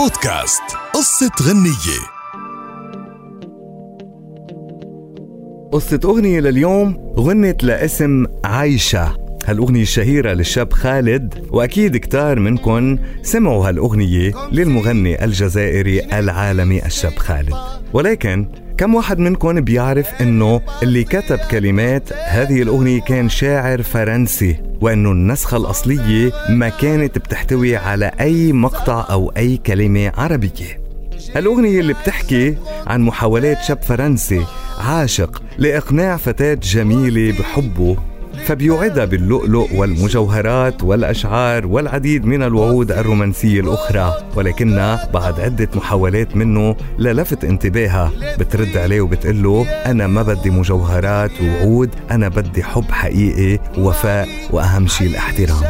بودكاست قصة غنية. قصة أغنية لليوم غنت لاسم عايشة، هالأغنية الشهيرة للشاب خالد، وأكيد كتار منكن سمعوا هالأغنية للمغني الجزائري العالمي الشاب خالد، ولكن كم واحد منكن بيعرف إنه اللي كتب كلمات هذه الأغنية كان شاعر فرنسي، وإنه النسخة الأصلية ما كانت بتحتوي على أي مقطع أو أي كلمة عربية؟ الأغنية اللي بتحكي عن محاولات شاب فرنسي عاشق لإقناع فتاة جميلة بحبه، فبيوعدها باللؤلؤ والمجوهرات والأشعار والعديد من الوعود الرومانسية الأخرى، ولكنها بعد عدة محاولات منه للفت انتباهها، بترد عليه وبتقله أنا ما بدي مجوهرات ووعود، أنا بدي حب حقيقي ووفاء وأهم شيء الاحترام.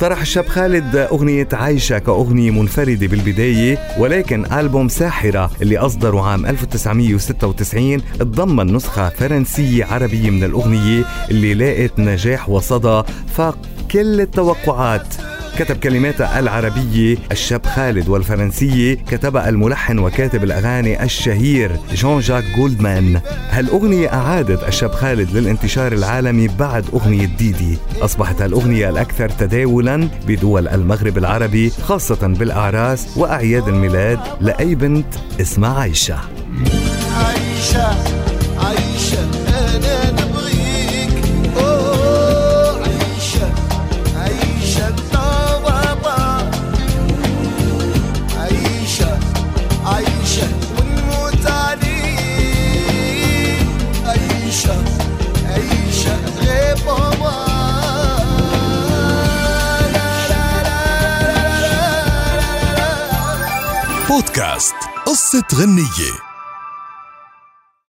طرح الشاب خالد أغنية عايشة كأغنية منفردة بالبداية، ولكن ألبوم ساحرة اللي أصدره عام 1996 تضمن نسخة فرنسية عربية من الأغنية اللي لاقت نجاح وصدى فاق كل التوقعات. كتب كلماتها العربية الشاب خالد، والفرنسية كتبها الملحن وكاتب الأغاني الشهير جون جاك غولدمان. هالأغنية أعادت الشاب خالد للانتشار العالمي بعد أغنية ديدي، أصبحت هالأغنية الأكثر تداولا بدول المغرب العربي، خاصة بالأعراس وأعياد الميلاد لأي بنت اسمها عايشة. عايشة عايشة أنا نبغيك، أوه عايشة عايشة بودكاست قصة غنية.